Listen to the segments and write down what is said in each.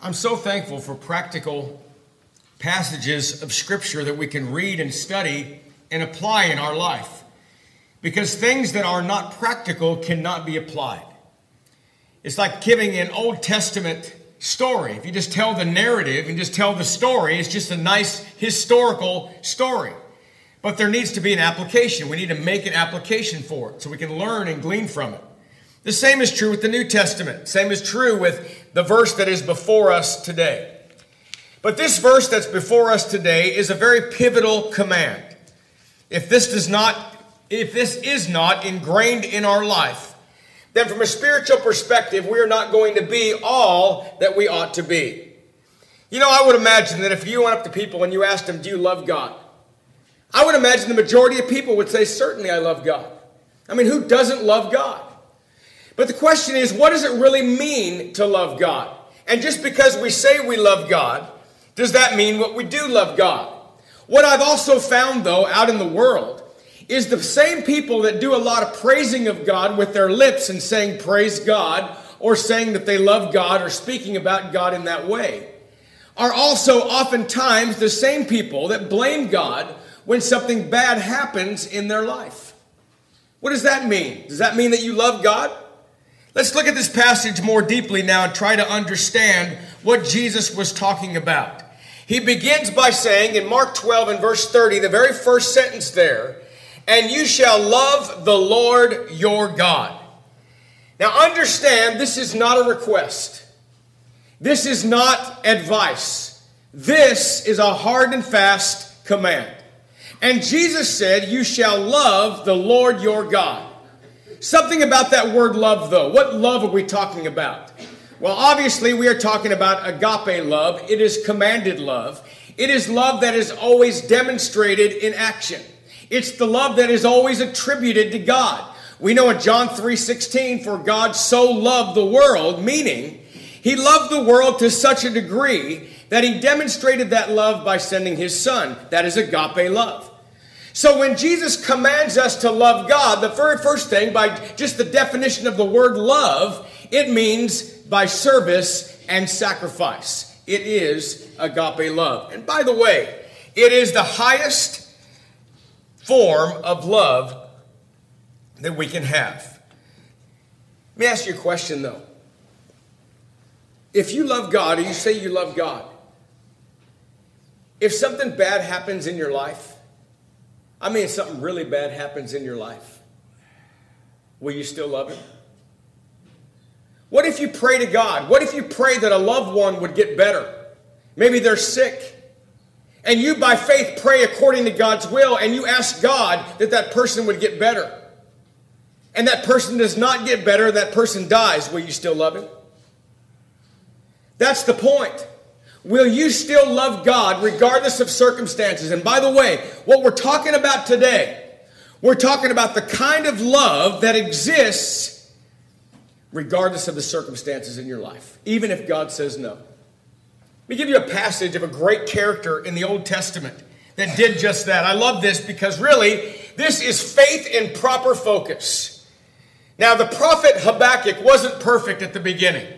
I'm so thankful for practical passages of Scripture that we can read and study and apply in our life, because things that are not practical cannot be applied. It's like giving an Old Testament story. If you just tell the narrative and just tell the story, it's just a nice historical story. But there needs to be an application. We need to make an application for it so we can learn and glean from it. The same is true with the New Testament. Same is true with the verse that is before us today. But this verse that's before us today is a very pivotal command. If this is not ingrained in our life, then from a spiritual perspective, we are not going to be all that we ought to be. You know, I would imagine that if you went up to people and you asked them, do you love God? I would imagine the majority of people would say, certainly I love God. I mean, who doesn't love God? But the question is, what does it really mean to love God? And just because we say we love God, does that mean what we do love God? What I've also found, though, out in the world, is the same people that do a lot of praising of God with their lips and saying praise God, or saying that they love God, or speaking about God in that way, are also oftentimes the same people that blame God when something bad happens in their life. What does that mean? Does that mean that you love God? Let's look at this passage more deeply now and try to understand what Jesus was talking about. He begins by saying in Mark 12 and verse 30, the very first sentence there, and you shall love the Lord your God. Now understand, this is not a request. This is not advice. This is a hard and fast command. And Jesus said, you shall love the Lord your God. Something about that word love, though. What love are we talking about? Well, obviously, we are talking about agape love. It is commanded love. It is love that is always demonstrated in action. It's the love that is always attributed to God. We know in John 3:16, for God so loved the world, meaning he loved the world to such a degree that he demonstrated that love by sending his son. That is agape love. So when Jesus commands us to love God, the very first thing, by just the definition of the word love, it means by service and sacrifice. It is agape love. And by the way, it is the highest form of love that we can have. Let me ask you a question, though. If you love God, or you say you love God, if something bad happens in your life, I mean, if something really bad happens in your life, will you still love him? What if you pray to God? What if you pray that a loved one would get better? Maybe they're sick. And you, by faith, pray according to God's will, and you ask God that that person would get better. And that person does not get better, that person dies. Will you still love him? That's the point. Will you still love God regardless of circumstances? And by the way, what we're talking about today, we're talking about the kind of love that exists regardless of the circumstances in your life, even if God says no. Let me give you a passage of a great character in the Old Testament that did just that. I love this because really, this is faith in proper focus. Now, the prophet Habakkuk wasn't perfect at the beginning.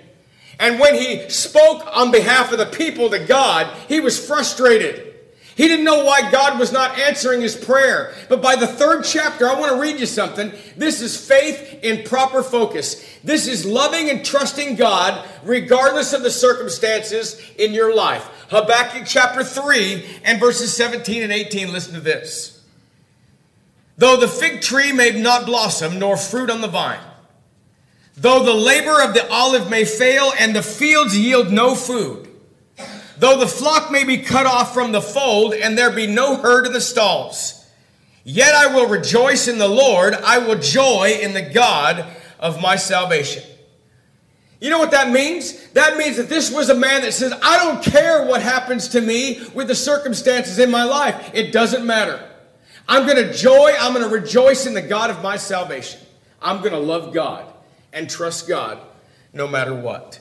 And when he spoke on behalf of the people to God, he was frustrated. He didn't know why God was not answering his prayer. But by the third chapter, I want to read you something. This is faith in proper focus. This is loving and trusting God regardless of the circumstances in your life. Habakkuk chapter 3 and verses 17 and 18. Listen to this. Though the fig tree may not blossom, nor fruit on the vine, though the labor of the olive may fail and the fields yield no food, though the flock may be cut off from the fold and there be no herd in the stalls, yet I will rejoice in the Lord. I will joy in the God of my salvation. You know what that means? That means that this was a man that says, I don't care what happens to me with the circumstances in my life. It doesn't matter. I'm going to joy. I'm going to rejoice in the God of my salvation. I'm going to love God and trust God no matter what.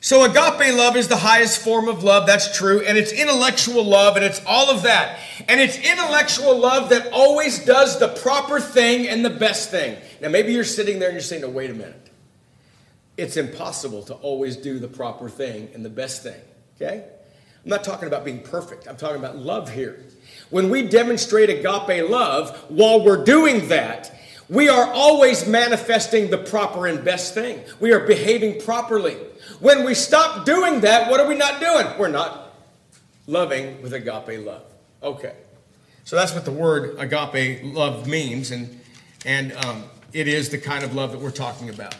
So agape love is the highest form of love, that's true, and it's intellectual love, and it's all of that. And it's intellectual love that always does the proper thing and the best thing. Now, maybe you're sitting there and you're saying, no, wait a minute. it's impossible to always do the proper thing and the best thing, okay? I'm not talking about being perfect. I'm talking about love here. When we demonstrate agape love while we're doing that, we are always manifesting the proper and best thing. We are behaving properly. When we stop doing that, what are we not doing? We're not loving with agape love. Okay. So that's what the word agape love means, and it is the kind of love that we're talking about.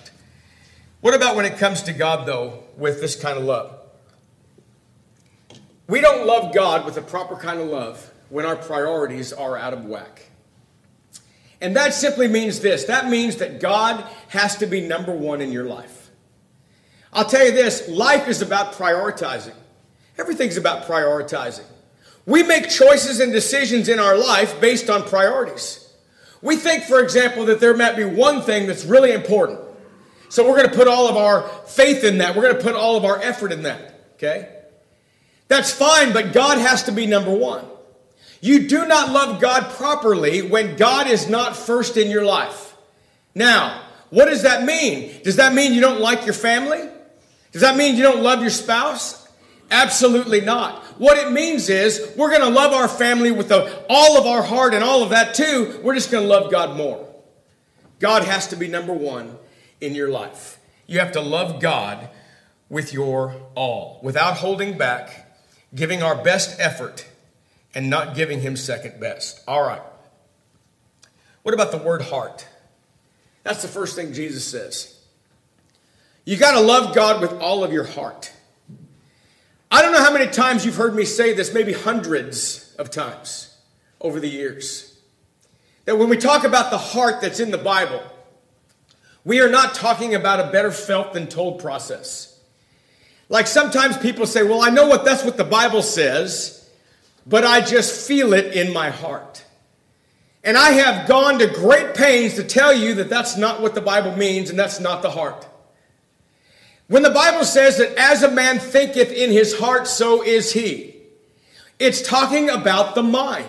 What about when it comes to God, though, with this kind of love? We don't love God with the proper kind of love when our priorities are out of whack. And that simply means this. That means that God has to be number one in your life. I'll tell you this. Life is about prioritizing. Everything's about prioritizing. We make choices and decisions in our life based on priorities. We think, for example, that there might be one thing that's really important. So we're going to put all of our faith in that. We're going to put all of our effort in that. Okay? That's fine, but God has to be number one. You do not love God properly when God is not first in your life. Now, what does that mean? Does that mean you don't like your family? Does that mean you don't love your spouse? Absolutely not. What it means is we're going to love our family with all of our heart and all of that too. We're just going to love God more. God has to be number one in your life. You have to love God with your all, without holding back, giving our best effort, and not giving him second best. All right. What about the word heart? That's the first thing Jesus says. You got to love God with all of your heart. I don't know how many times you've heard me say this, maybe hundreds of times over the years, that when we talk about the heart that's in the Bible, we are not talking about a better felt than told process. Like sometimes people say, well, I know that's what the Bible says, but I just feel it in my heart. And I have gone to great pains to tell you that that's not what the Bible means and that's not the heart. When the Bible says that as a man thinketh in his heart, so is he, it's talking about the mind.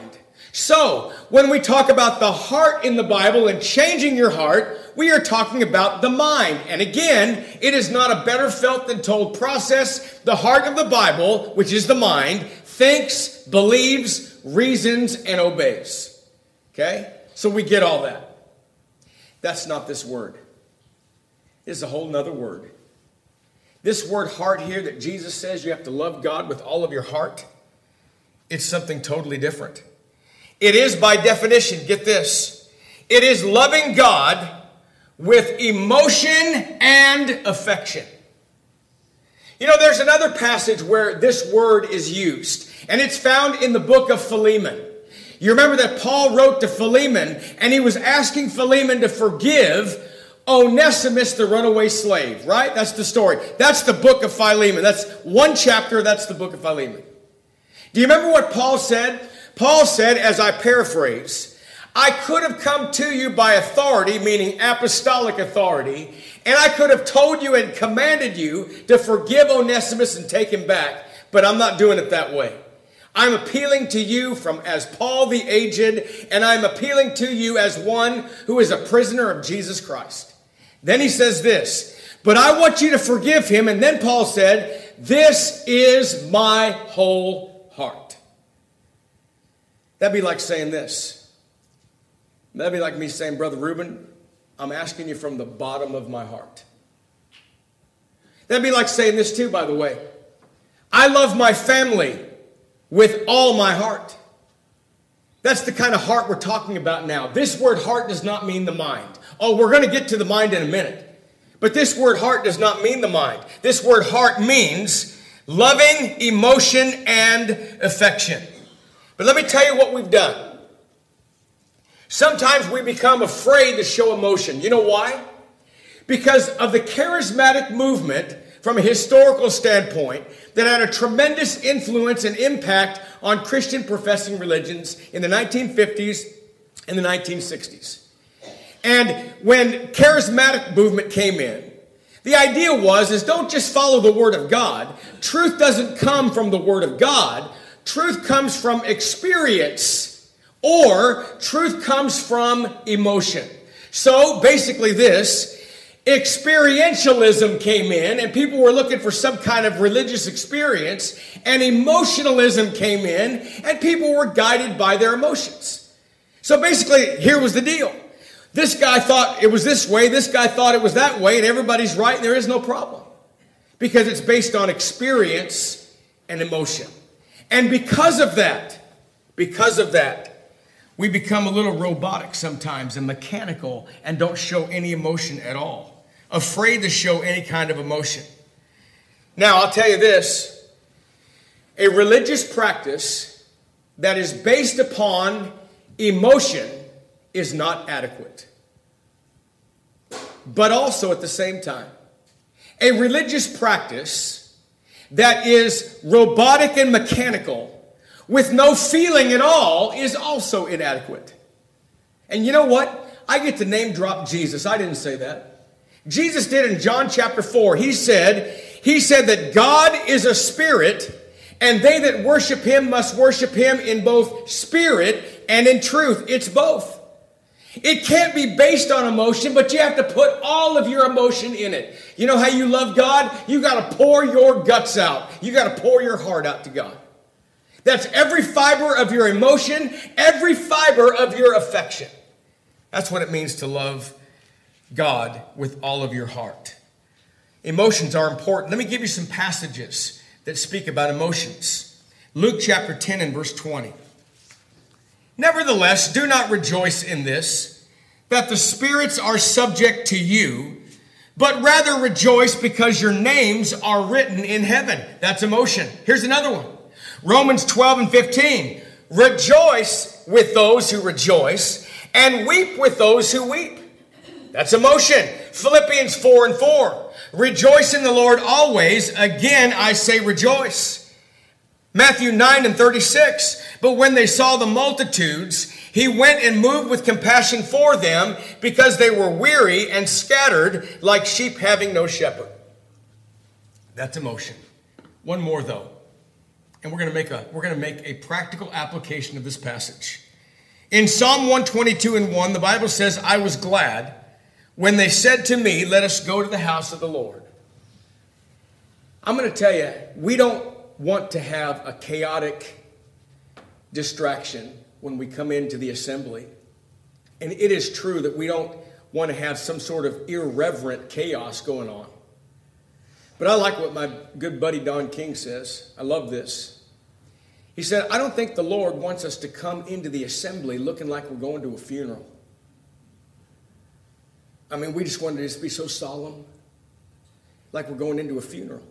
So when we talk about the heart in the Bible and changing your heart, we are talking about the mind. And again, it is not a better felt than told process. The heart of the Bible, which is the mind, thinks, believes, reasons, and obeys. Okay? So we get all that. That's not this word. It's a whole nother word. This word heart here that Jesus says you have to love God with all of your heart, it's something totally different. It is by definition, get this, it is loving God with emotion and affection. You know, there's another passage where this word is used, and it's found in the book of Philemon. You remember that Paul wrote to Philemon, and he was asking Philemon to forgive Onesimus, the runaway slave, right? That's the story. That's the book of Philemon. That's one chapter. That's the book of Philemon. Do you remember what Paul said? Paul said, as I paraphrase, I could have come to you by authority, meaning apostolic authority, and I could have told you and commanded you to forgive Onesimus and take him back, but I'm not doing it that way. I'm appealing to you from as Paul the aged, and I'm appealing to you as one who is a prisoner of Jesus Christ. Then he says this, but I want you to forgive him. And then Paul said, this is my whole heart. That'd be like saying this. That'd be like me saying, Brother Reuben, I'm asking you from the bottom of my heart. That'd be like saying this too, by the way. I love my family with all my heart. That's the kind of heart we're talking about now. This word heart does not mean the mind. Oh, we're going to get to the mind in a minute. But this word heart does not mean the mind. This word heart means loving, emotion, and affection. But let me tell you what we've done. Sometimes we become afraid to show emotion. You know why? Because of the charismatic movement from a historical standpoint that had a tremendous influence and impact on Christian professing religions in the 1950s and the 1960s. And when charismatic movement came in, the idea was don't just follow the Word of God. Truth doesn't come from the Word of God. Truth comes from experience. Or truth comes from emotion. So basically this, Experientialism came in, and people were looking for some kind of religious experience, and emotionalism came in, and people were guided by their emotions. So basically, here was the deal. This guy thought it was this way, this guy thought it was that way, and everybody's right, and there is no problem. Because it's based on experience and emotion. And because of that, we become a little robotic sometimes and mechanical and don't show any emotion at all. Afraid to show any kind of emotion. Now, I'll tell you this. A religious practice that is based upon emotion is not adequate. But also at the same time, a religious practice that is robotic and mechanical with no feeling at all is also inadequate. And you know what? I get to name drop Jesus. I didn't say that. Jesus did in John chapter 4. He said that God is a spirit, and they that worship him must worship him in both spirit and in truth. It's both. It can't be based on emotion, but you have to put all of your emotion in it. You know how you love God? You got to pour your guts out. You got to pour your heart out to God. That's every fiber of your emotion, every fiber of your affection. That's what it means to love God with all of your heart. Emotions are important. Let me give you some passages that speak about emotions. Luke chapter 10 and verse 20. Nevertheless, do not rejoice in this, that the spirits are subject to you, but rather rejoice because your names are written in heaven. That's emotion. Here's another one. Romans 12 and 15, rejoice with those who rejoice and weep with those who weep. That's emotion. Philippians 4 and 4, rejoice in the Lord always. Again, I say rejoice. Matthew 9 and 36, but when they saw the multitudes, he went and moved with compassion for them because they were weary and scattered like sheep having no shepherd. That's emotion. One more though. And we're going to make a practical application of this passage. In Psalm 122 and 1, the Bible says, I was glad when they said to me, let us go to the house of the Lord. I'm going to tell you, we don't want to have a chaotic distraction when we come into the assembly. And it is true that we don't want to have some sort of irreverent chaos going on. But I like what my good buddy Don King says. I love this. He said, I don't think the Lord wants us to come into the assembly looking like we're going to a funeral. I mean, we just wanted it to be so solemn, like we're going into a funeral.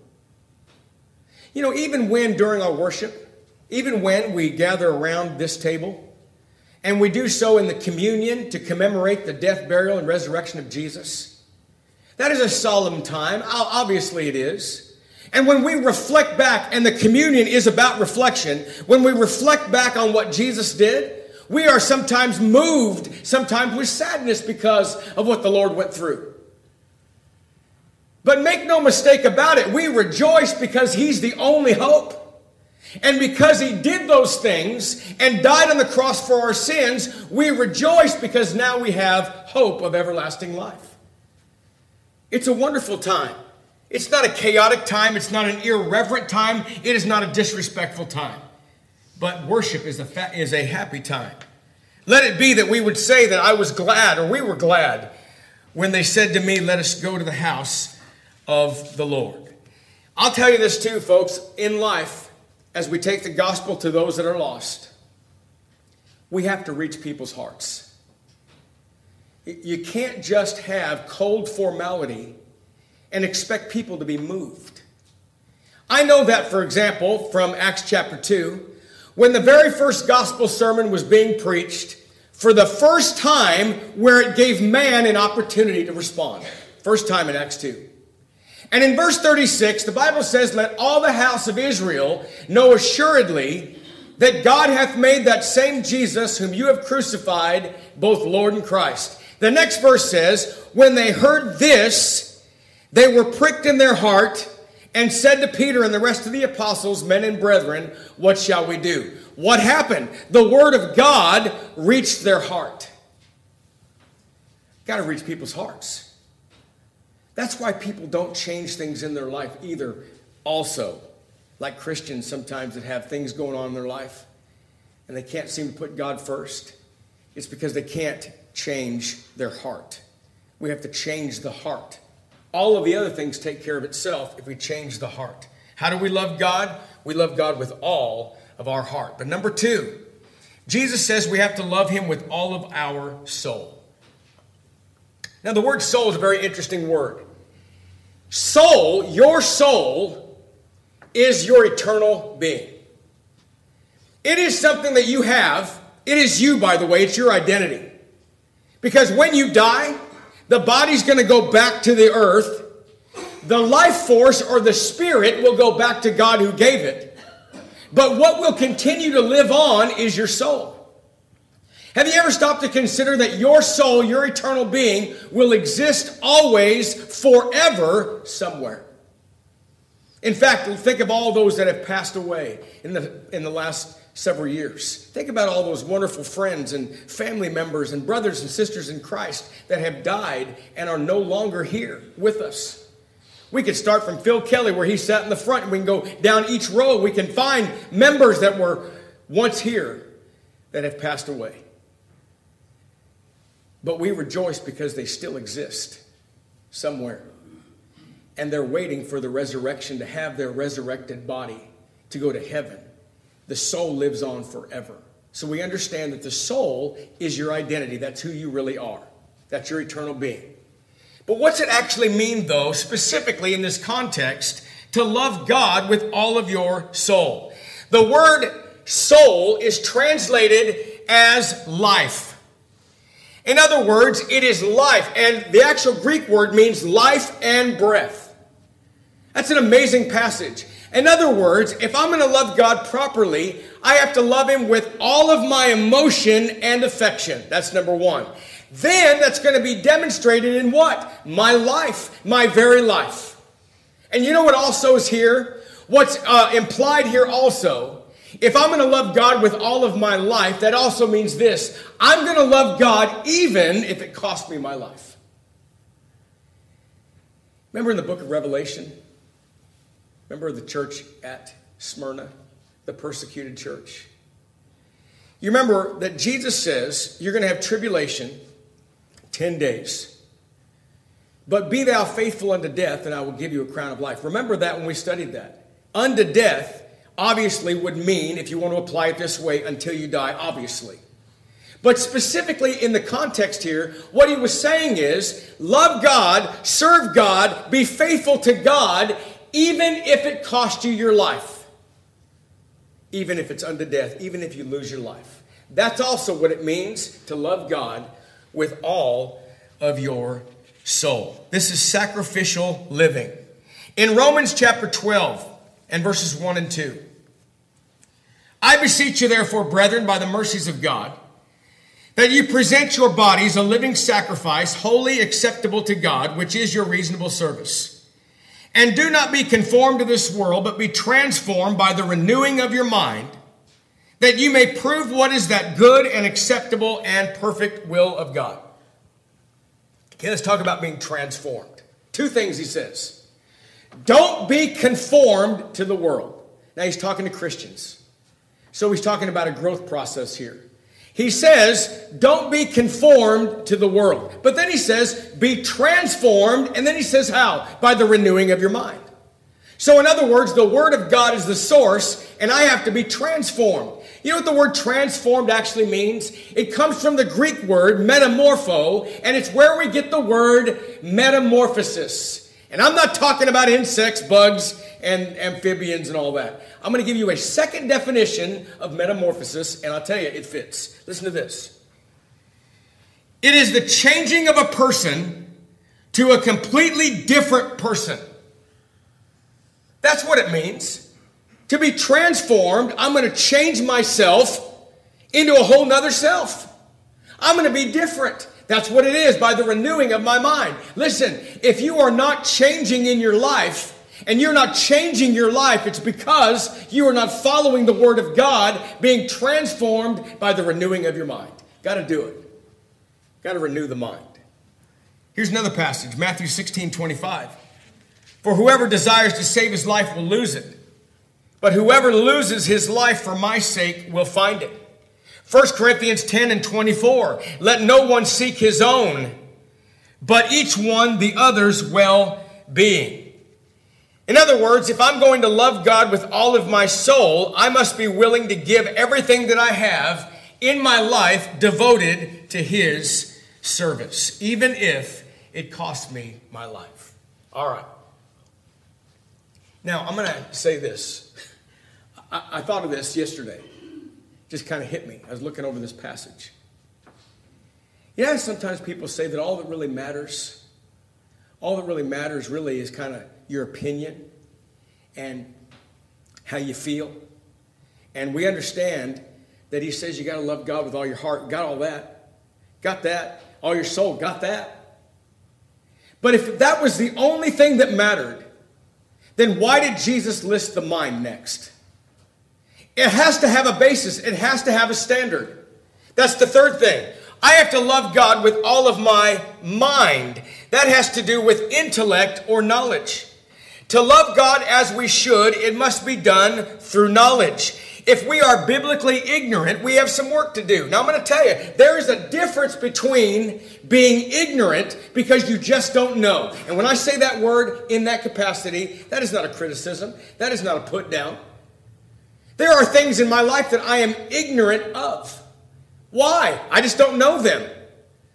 You know, even when during our worship, even when we gather around this table, and we do so in the communion to commemorate the death, burial, and resurrection of Jesus, that is a solemn time. Obviously it is. And when we reflect back, and the communion is about reflection, when we reflect back on what Jesus did, we are sometimes moved, sometimes with sadness because of what the Lord went through. But make no mistake about it, we rejoice because he's the only hope. And because he did those things and died on the cross for our sins, we rejoice because now we have hope of everlasting life. It's a wonderful time. It's not a chaotic time. It's not an irreverent time. It is not a disrespectful time. But worship is a happy time. Let it be that we would say that I was glad, or we were glad, when they said to me, let us go to the house of the Lord. I'll tell you this too, folks. In life, as we take the gospel to those that are lost, we have to reach people's hearts. You can't just have cold formality and expect people to be moved. I know that, for example, from Acts chapter 2, when the very first gospel sermon was being preached, for the first time where it gave man an opportunity to respond. First time in Acts 2. And in verse 36, the Bible says, let all the house of Israel know assuredly that God hath made that same Jesus whom you have crucified, both Lord and Christ. The next verse says, when they heard this, they were pricked in their heart and said to Peter and the rest of the apostles, men and brethren, what shall we do? What happened? The word of God reached their heart. Got to reach people's hearts. That's why people don't change things in their life either. Also, like Christians sometimes that have things going on in their life and they can't seem to put God first, it's because they can't change their heart. We have to change the heart. All of the other things take care of itself if we change the heart. How do we love God? We love God with all of our heart. But number two, Jesus says we have to love him with all of our soul. Now, the word soul is a very interesting word. Soul, your soul, is your eternal being. It is something that you have. It is you, by the way. It's your identity. Because when you die, the body's going to go back to the earth. The life force or the spirit will go back to God who gave it. But what will continue to live on is your soul. Have you ever stopped to consider that your soul, your eternal being, will exist always, forever, somewhere? In fact, think of all those that have passed away in the last several years. Think about all those wonderful friends and family members and brothers and sisters in Christ that have died and are no longer here with us. We could start from Phil Kelly where he sat in the front, and we can go down each row. We can find members that were once here that have passed away. But we rejoice because they still exist somewhere. And they're waiting for the resurrection to have their resurrected body to go to heaven. The soul lives on forever. So we understand that the soul is your identity. That's who you really are. That's your eternal being. But what's it actually mean, though, specifically in this context, to love God with all of your soul? The word soul is translated as life. In other words, it is life, and the actual Greek word means life and breath. That's an amazing passage. In other words, if I'm going to love God properly, I have to love him with all of my emotion and affection. That's number one. Then that's going to be demonstrated in what? My life, my very life. And you know what also is here? What's implied here also? If I'm going to love God with all of my life, that also means this. I'm going to love God even if it costs me my life. Remember in the book of Revelation? Remember the church at Smyrna, the persecuted church? You remember that Jesus says you're going to have tribulation 10 days. But be thou faithful unto death, and I will give you a crown of life. Remember that when we studied that. Unto death obviously would mean, if you want to apply it this way, until you die, obviously. But specifically in the context here, what he was saying is, love God, serve God, be faithful to God, even if it costs you your life. Even if it's unto death, even if you lose your life. That's also what it means to love God with all of your soul. This is sacrificial living. In Romans chapter 12, and verses 1 and 2. I beseech you, therefore, brethren, by the mercies of God, that you present your bodies a living sacrifice, wholly acceptable to God, which is your reasonable service. And do not be conformed to this world, but be transformed by the renewing of your mind, that you may prove what is that good and acceptable and perfect will of God. Okay, let's talk about being transformed. Two things he says. Don't be conformed to the world. Now he's talking to Christians. So he's talking about a growth process here. He says, don't be conformed to the world. But then he says, be transformed. And then he says how? By the renewing of your mind. So in other words, the word of God is the source, and I have to be transformed. You know what the word transformed actually means? It comes from the Greek word metamorpho, and it's where we get the word metamorphosis. And I'm not talking about insects, bugs, and amphibians and all that. I'm going to give you a second definition of metamorphosis, and I'll tell you, it fits. Listen to this. It is the changing of a person to a completely different person. That's what it means. To be transformed, I'm going to change myself into a whole nother self. I'm going to be different. That's what it is, by the renewing of my mind. Listen, if you are not changing in your life, and you're not changing your life, it's because you are not following the word of God, being transformed by the renewing of your mind. Got to do it. Got to renew the mind. Here's another passage, Matthew 16:25. For whoever desires to save his life will lose it, but whoever loses his life for my sake will find it. 1 Corinthians 10:24. Let no one seek his own, but each one the other's well-being. In other words, if I'm going to love God with all of my soul, I must be willing to give everything that I have in my life devoted to His service, even if it costs me my life. All right. Now, I'm going to say this. I thought of this yesterday. Just kind of hit me. I was looking over this passage. Yeah, sometimes people say that all that really matters really is kind of your opinion and how you feel. And we understand that He says you got to love God with all your heart. Got all that. Got that. All your soul. Got that. But if that was the only thing that mattered, then why did Jesus list the mind next? It has to have a basis. It has to have a standard. That's the third thing. I have to love God with all of my mind. That has to do with intellect or knowledge. To love God as we should, it must be done through knowledge. If we are biblically ignorant, we have some work to do. Now, I'm going to tell you, there is a difference between being ignorant because you just don't know. And when I say that word in that capacity, that is not a criticism. That is not a put down. There are things in my life that I am ignorant of. Why? I just don't know them.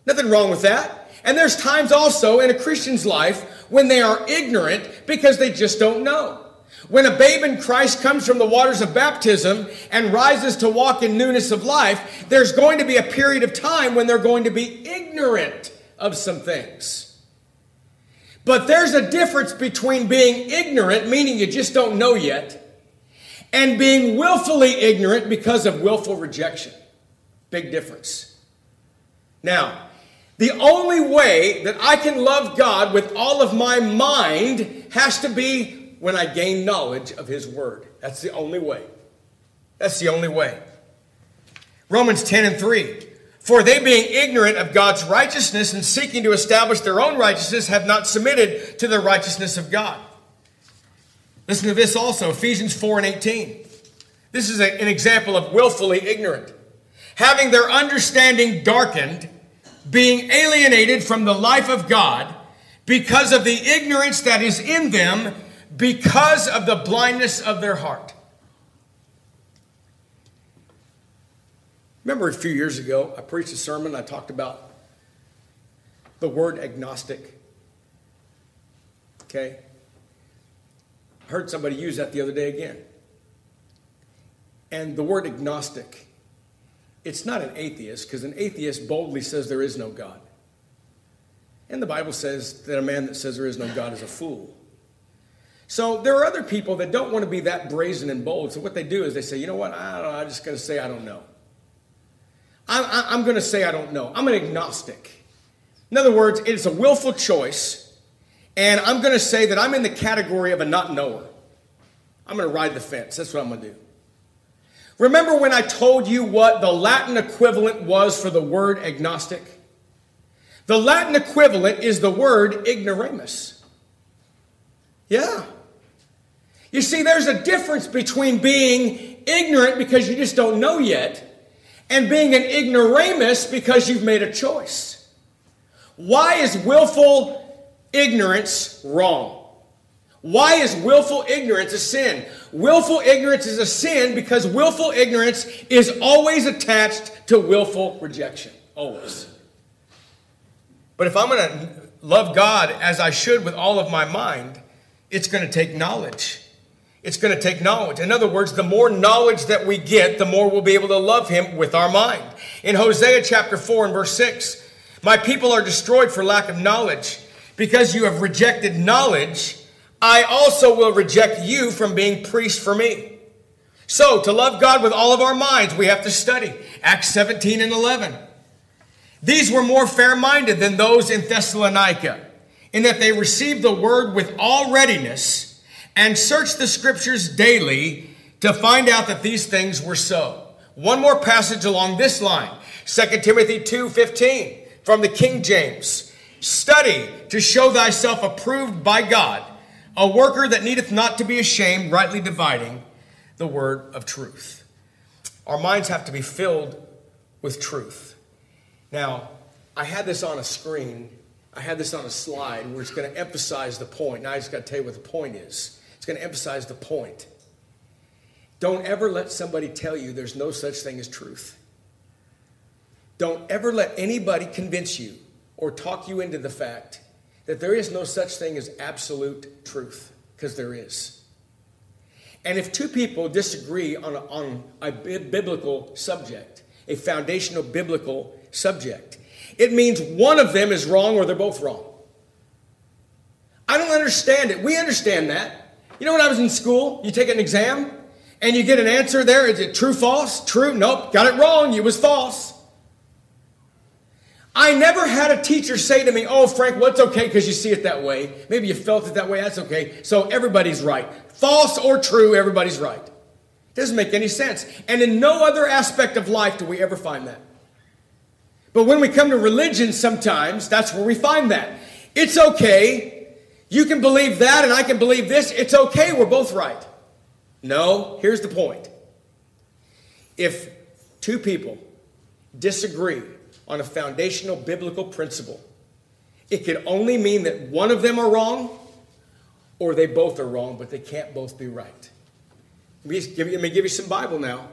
Nothing wrong with that. And there's times also in a Christian's life when they are ignorant because they just don't know. When a babe in Christ comes from the waters of baptism and rises to walk in newness of life, there's going to be a period of time when they're going to be ignorant of some things. But there's a difference between being ignorant, meaning you just don't know yet, and being willfully ignorant because of willful rejection. Big difference. Now, the only way that I can love God with all of my mind has to be when I gain knowledge of His Word. That's the only way. That's the only way. Romans 10:3. For they being ignorant of God's righteousness and seeking to establish their own righteousness have not submitted to the righteousness of God. Listen to this also, Ephesians 4:18. This is an example of willfully ignorant. Having their understanding darkened, being alienated from the life of God because of the ignorance that is in them, because of the blindness of their heart. Remember a few years ago, I preached a sermon. I talked about the word agnostic. Okay? I heard somebody use that the other day again. And the word agnostic, it's not an atheist, because an atheist boldly says there is no God. And the Bible says that a man that says there is no God is a fool. So there are other people that don't want to be that brazen and bold. So what they do is they say, you know what, I don't know, I'm just going to say I don't know. I'm going to say I don't know. I'm an agnostic. In other words, it's a willful choice. And I'm going to say that I'm in the category of a not knower. I'm going to ride the fence. That's what I'm going to do. Remember when I told you what the Latin equivalent was for the word agnostic? The Latin equivalent is the word ignoramus. Yeah. You see, there's a difference between being ignorant because you just don't know yet and being an ignoramus because you've made a choice. Why is willful ignorance wrong? Why is willful ignorance a sin? Willful ignorance is a sin because willful ignorance is always attached to willful rejection. Always. But if I'm going to love God as I should with all of my mind, it's going to take knowledge. It's going to take knowledge. In other words, the more knowledge that we get, the more we'll be able to love Him with our mind. In Hosea chapter 4:6, my people are destroyed for lack of knowledge. Because you have rejected knowledge, I also will reject you from being priest for me. So, to love God with all of our minds, we have to study. Acts 17:11. These were more fair-minded than those in Thessalonica, in that they received the word with all readiness and searched the scriptures daily to find out that these things were so. One more passage along this line, 2 Timothy 2:15, from the King James. Study to show thyself approved by God, a worker that needeth not to be ashamed, rightly dividing the word of truth. Our minds have to be filled with truth. Now, I had this on a screen. I had this on a slide where it's going to emphasize the point. Now I just got to tell you what the point is. It's going to emphasize the point. Don't ever let somebody tell you there's no such thing as truth. Don't ever let anybody convince you or talk you into the fact that there is no such thing as absolute truth, because there is. And if two people disagree on a biblical subject, a foundational biblical subject, it means one of them is wrong or they're both wrong. I don't understand it. We understand that. You know, when I was in school, you take an exam and you get an answer there. Is it true, false? True? Nope. Got it wrong. It was false. I never had a teacher say to me, oh, Frank, well, it's okay because you see it that way. Maybe you felt it that way. That's okay. So everybody's right. False or true, everybody's right. It doesn't make any sense. And in no other aspect of life do we ever find that. But when we come to religion sometimes, that's where we find that. It's okay. You can believe that and I can believe this. It's okay. We're both right. No, here's the point. If two people disagree on a foundational biblical principle, it could only mean that one of them are wrong or they both are wrong, but they can't both be right. Let me give you some Bible now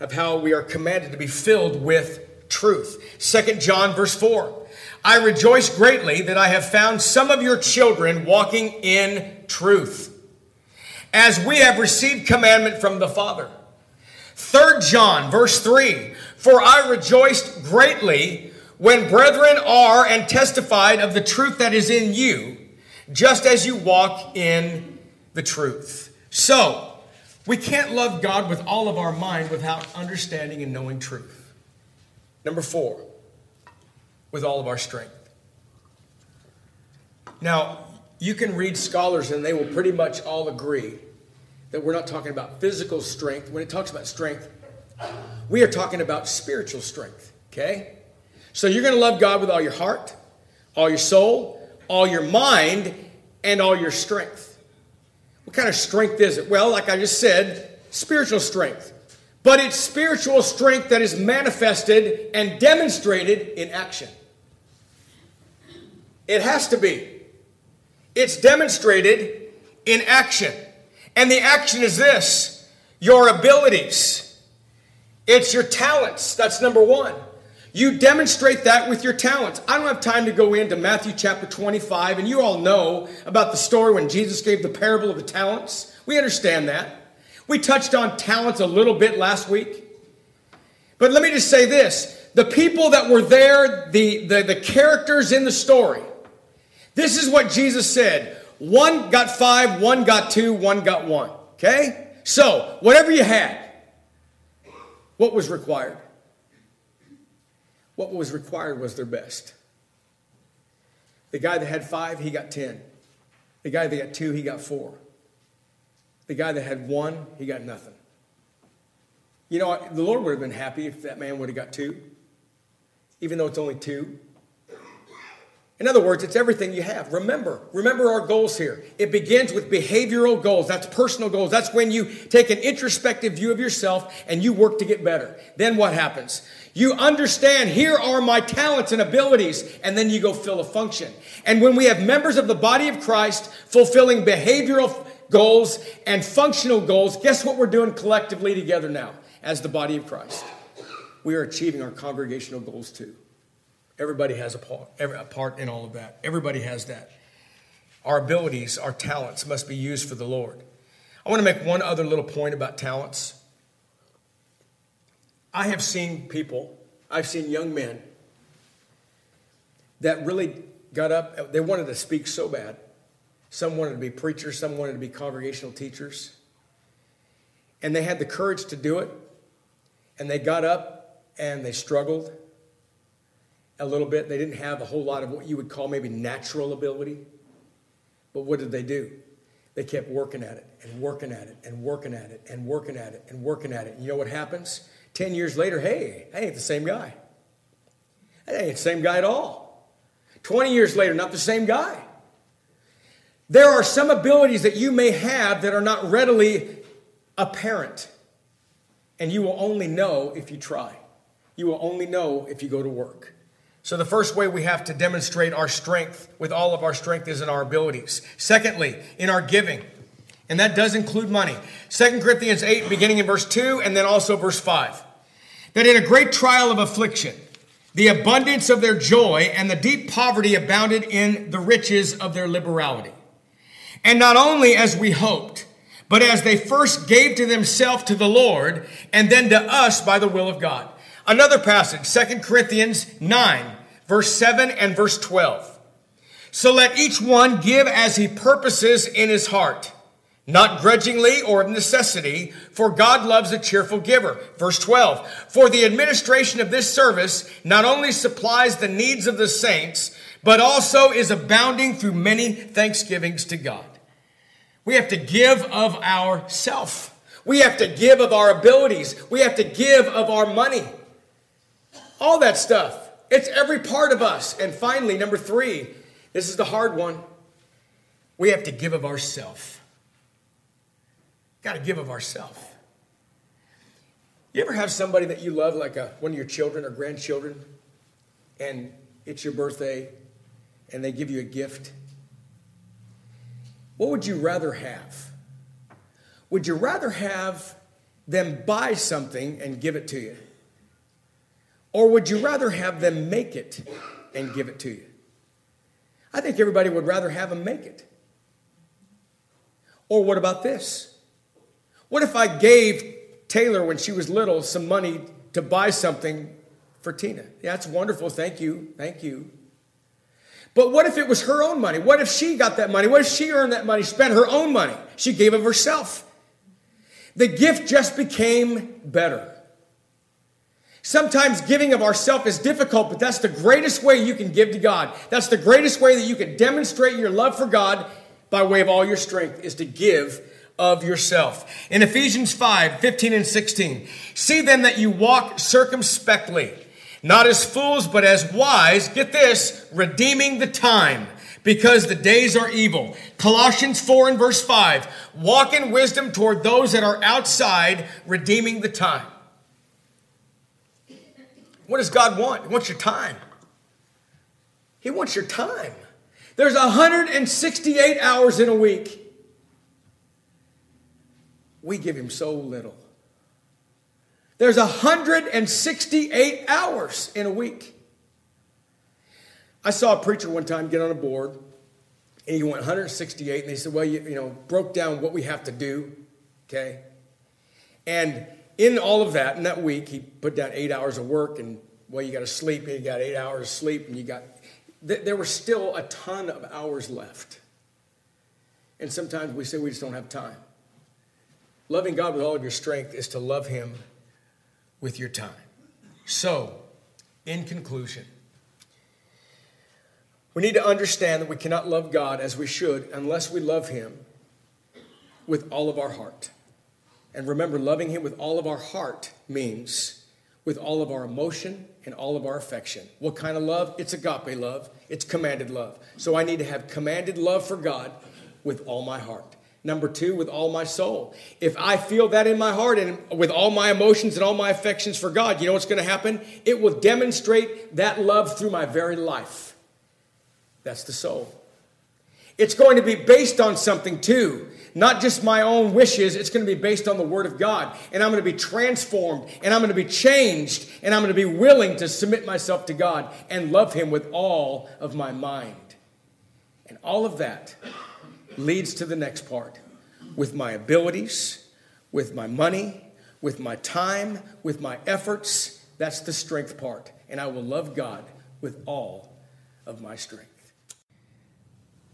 of how we are commanded to be filled with truth. 2 John verse 4. I rejoice greatly that I have found some of your children walking in truth, as we have received commandment from the Father. 3 John verse 3. For I rejoiced greatly when brethren are and testified of the truth that is in you, just as you walk in the truth. So, we can't love God with all of our mind without understanding and knowing truth. Number 4, with all of our strength. Now, you can read scholars and they will pretty much all agree that we're not talking about physical strength. When it talks about strength, we are talking about spiritual strength, okay? So you're going to love God with all your heart, all your soul, all your mind, and all your strength. What kind of strength is it? Well, like I just said, spiritual strength. But it's spiritual strength that is manifested and demonstrated in action. It has to be. It's demonstrated in action. And the action is this: your abilities. It's your talents. That's number 1. You demonstrate that with your talents. I don't have time to go into Matthew chapter 25, and you all know about the story when Jesus gave the parable of the talents. We understand that. We touched on talents a little bit last week. But let me just say this. The people that were there, the characters in the story, this is what Jesus said. One got 5, one got 2, one got 1. Okay? So, whatever you had, what was required? What was required was their best. The guy that had 5, he got 10. The guy that got 2, he got 4. The guy that had 1, he got nothing. You know, the Lord would have been happy if that man would have got 2, even though it's only 2. In other words, it's everything you have. Remember our goals here. It begins with behavioral goals. That's personal goals. That's when you take an introspective view of yourself and you work to get better. Then what happens? You understand, here are my talents and abilities, and then you go fill a function. And when we have members of the body of Christ fulfilling behavioral goals and functional goals, guess what we're doing collectively together now as the body of Christ? We are achieving our congregational goals too. Everybody has a part in all of that. Everybody has that. Our abilities, our talents must be used for the Lord. I want to make one other little point about talents. I have seen people, I've seen young men that really got up, they wanted to speak so bad. Some wanted to be preachers. Some wanted to be congregational teachers. And they had the courage to do it. And they got up and they struggled a little bit. They didn't have a whole lot of what you would call maybe natural ability. But what did they do? They kept working at it and working at it and working at it and working at it and working at it. And you know what happens? 10 years later, hey, I ain't the same guy. I ain't the same guy at all. 20 years later, not the same guy. There are some abilities that you may have that are not readily apparent. And you will only know if you try. You will only know if you go to work. So the first way we have to demonstrate our strength with all of our strength is in our abilities. Secondly, in our giving. And that does include money. 2 Corinthians 8, beginning in verse 2 and then also verse 5. That in a great trial of affliction, the abundance of their joy and the deep poverty abounded in the riches of their liberality. And not only as we hoped, but as they first gave to themselves to the Lord and then to us by the will of God. Another passage, 2 Corinthians 9, verse 7 and verse 12. So let each one give as he purposes in his heart, not grudgingly or of necessity, for God loves a cheerful giver. Verse 12, for the administration of this service not only supplies the needs of the saints, but also is abounding through many thanksgivings to God. We have to give of ourselves. We have to give of our abilities. We have to give of our money. All that stuff. It's every part of us. And finally, number 3, this is the hard one. We have to give of ourselves. Got to give of ourselves. You ever have somebody that you love, like one of your children or grandchildren, and it's your birthday, and they give you a gift? What would you rather have? Would you rather have them buy something and give it to you? Or would you rather have them make it and give it to you? I think everybody would rather have them make it. Or what about this? What if I gave Taylor, when she was little, some money to buy something for Tina? Yeah, that's wonderful. Thank you. Thank you. But what if it was her own money? What if she got that money? What if she earned that money, spent her own money? She gave of herself. The gift just became better. Sometimes giving of ourselves is difficult, but that's the greatest way you can give to God. That's the greatest way that you can demonstrate your love for God by way of all your strength, is to give of yourself. In Ephesians 5, 15 and 16, see then that you walk circumspectly, not as fools, but as wise, get this, redeeming the time, because the days are evil. Colossians 4 and verse 5, walk in wisdom toward those that are outside, redeeming the time. What does God want? He wants your time. He wants your time. There's 168 hours in a week. We give him so little. There's 168 hours in a week. I saw a preacher one time get on a board, and he went 168, and he said, well, you know, broke down what we have to do, okay? And in all of that, in that week, he put down 8 hours of work, and, well, you got to sleep, and you got 8 hours of sleep, and you got... There were still a ton of hours left. And sometimes we say we just don't have time. Loving God with all of your strength is to love him with your time. So, in conclusion, we need to understand that we cannot love God as we should unless we love him with all of our heart. And remember, loving him with all of our heart means with all of our emotion and all of our affection. What kind of love? It's agape love. It's commanded love. So I need to have commanded love for God with all my heart. Number 2, with all my soul. If I feel that in my heart and with all my emotions and all my affections for God, you know what's going to happen? It will demonstrate that love through my very life. That's the soul. It's going to be based on something too. Not just my own wishes. It's going to be based on the Word of God. And I'm going to be transformed. And I'm going to be changed. And I'm going to be willing to submit myself to God and love him with all of my mind. And all of that leads to the next part. With my abilities, with my money, with my time, with my efforts. That's the strength part. And I will love God with all of my strength.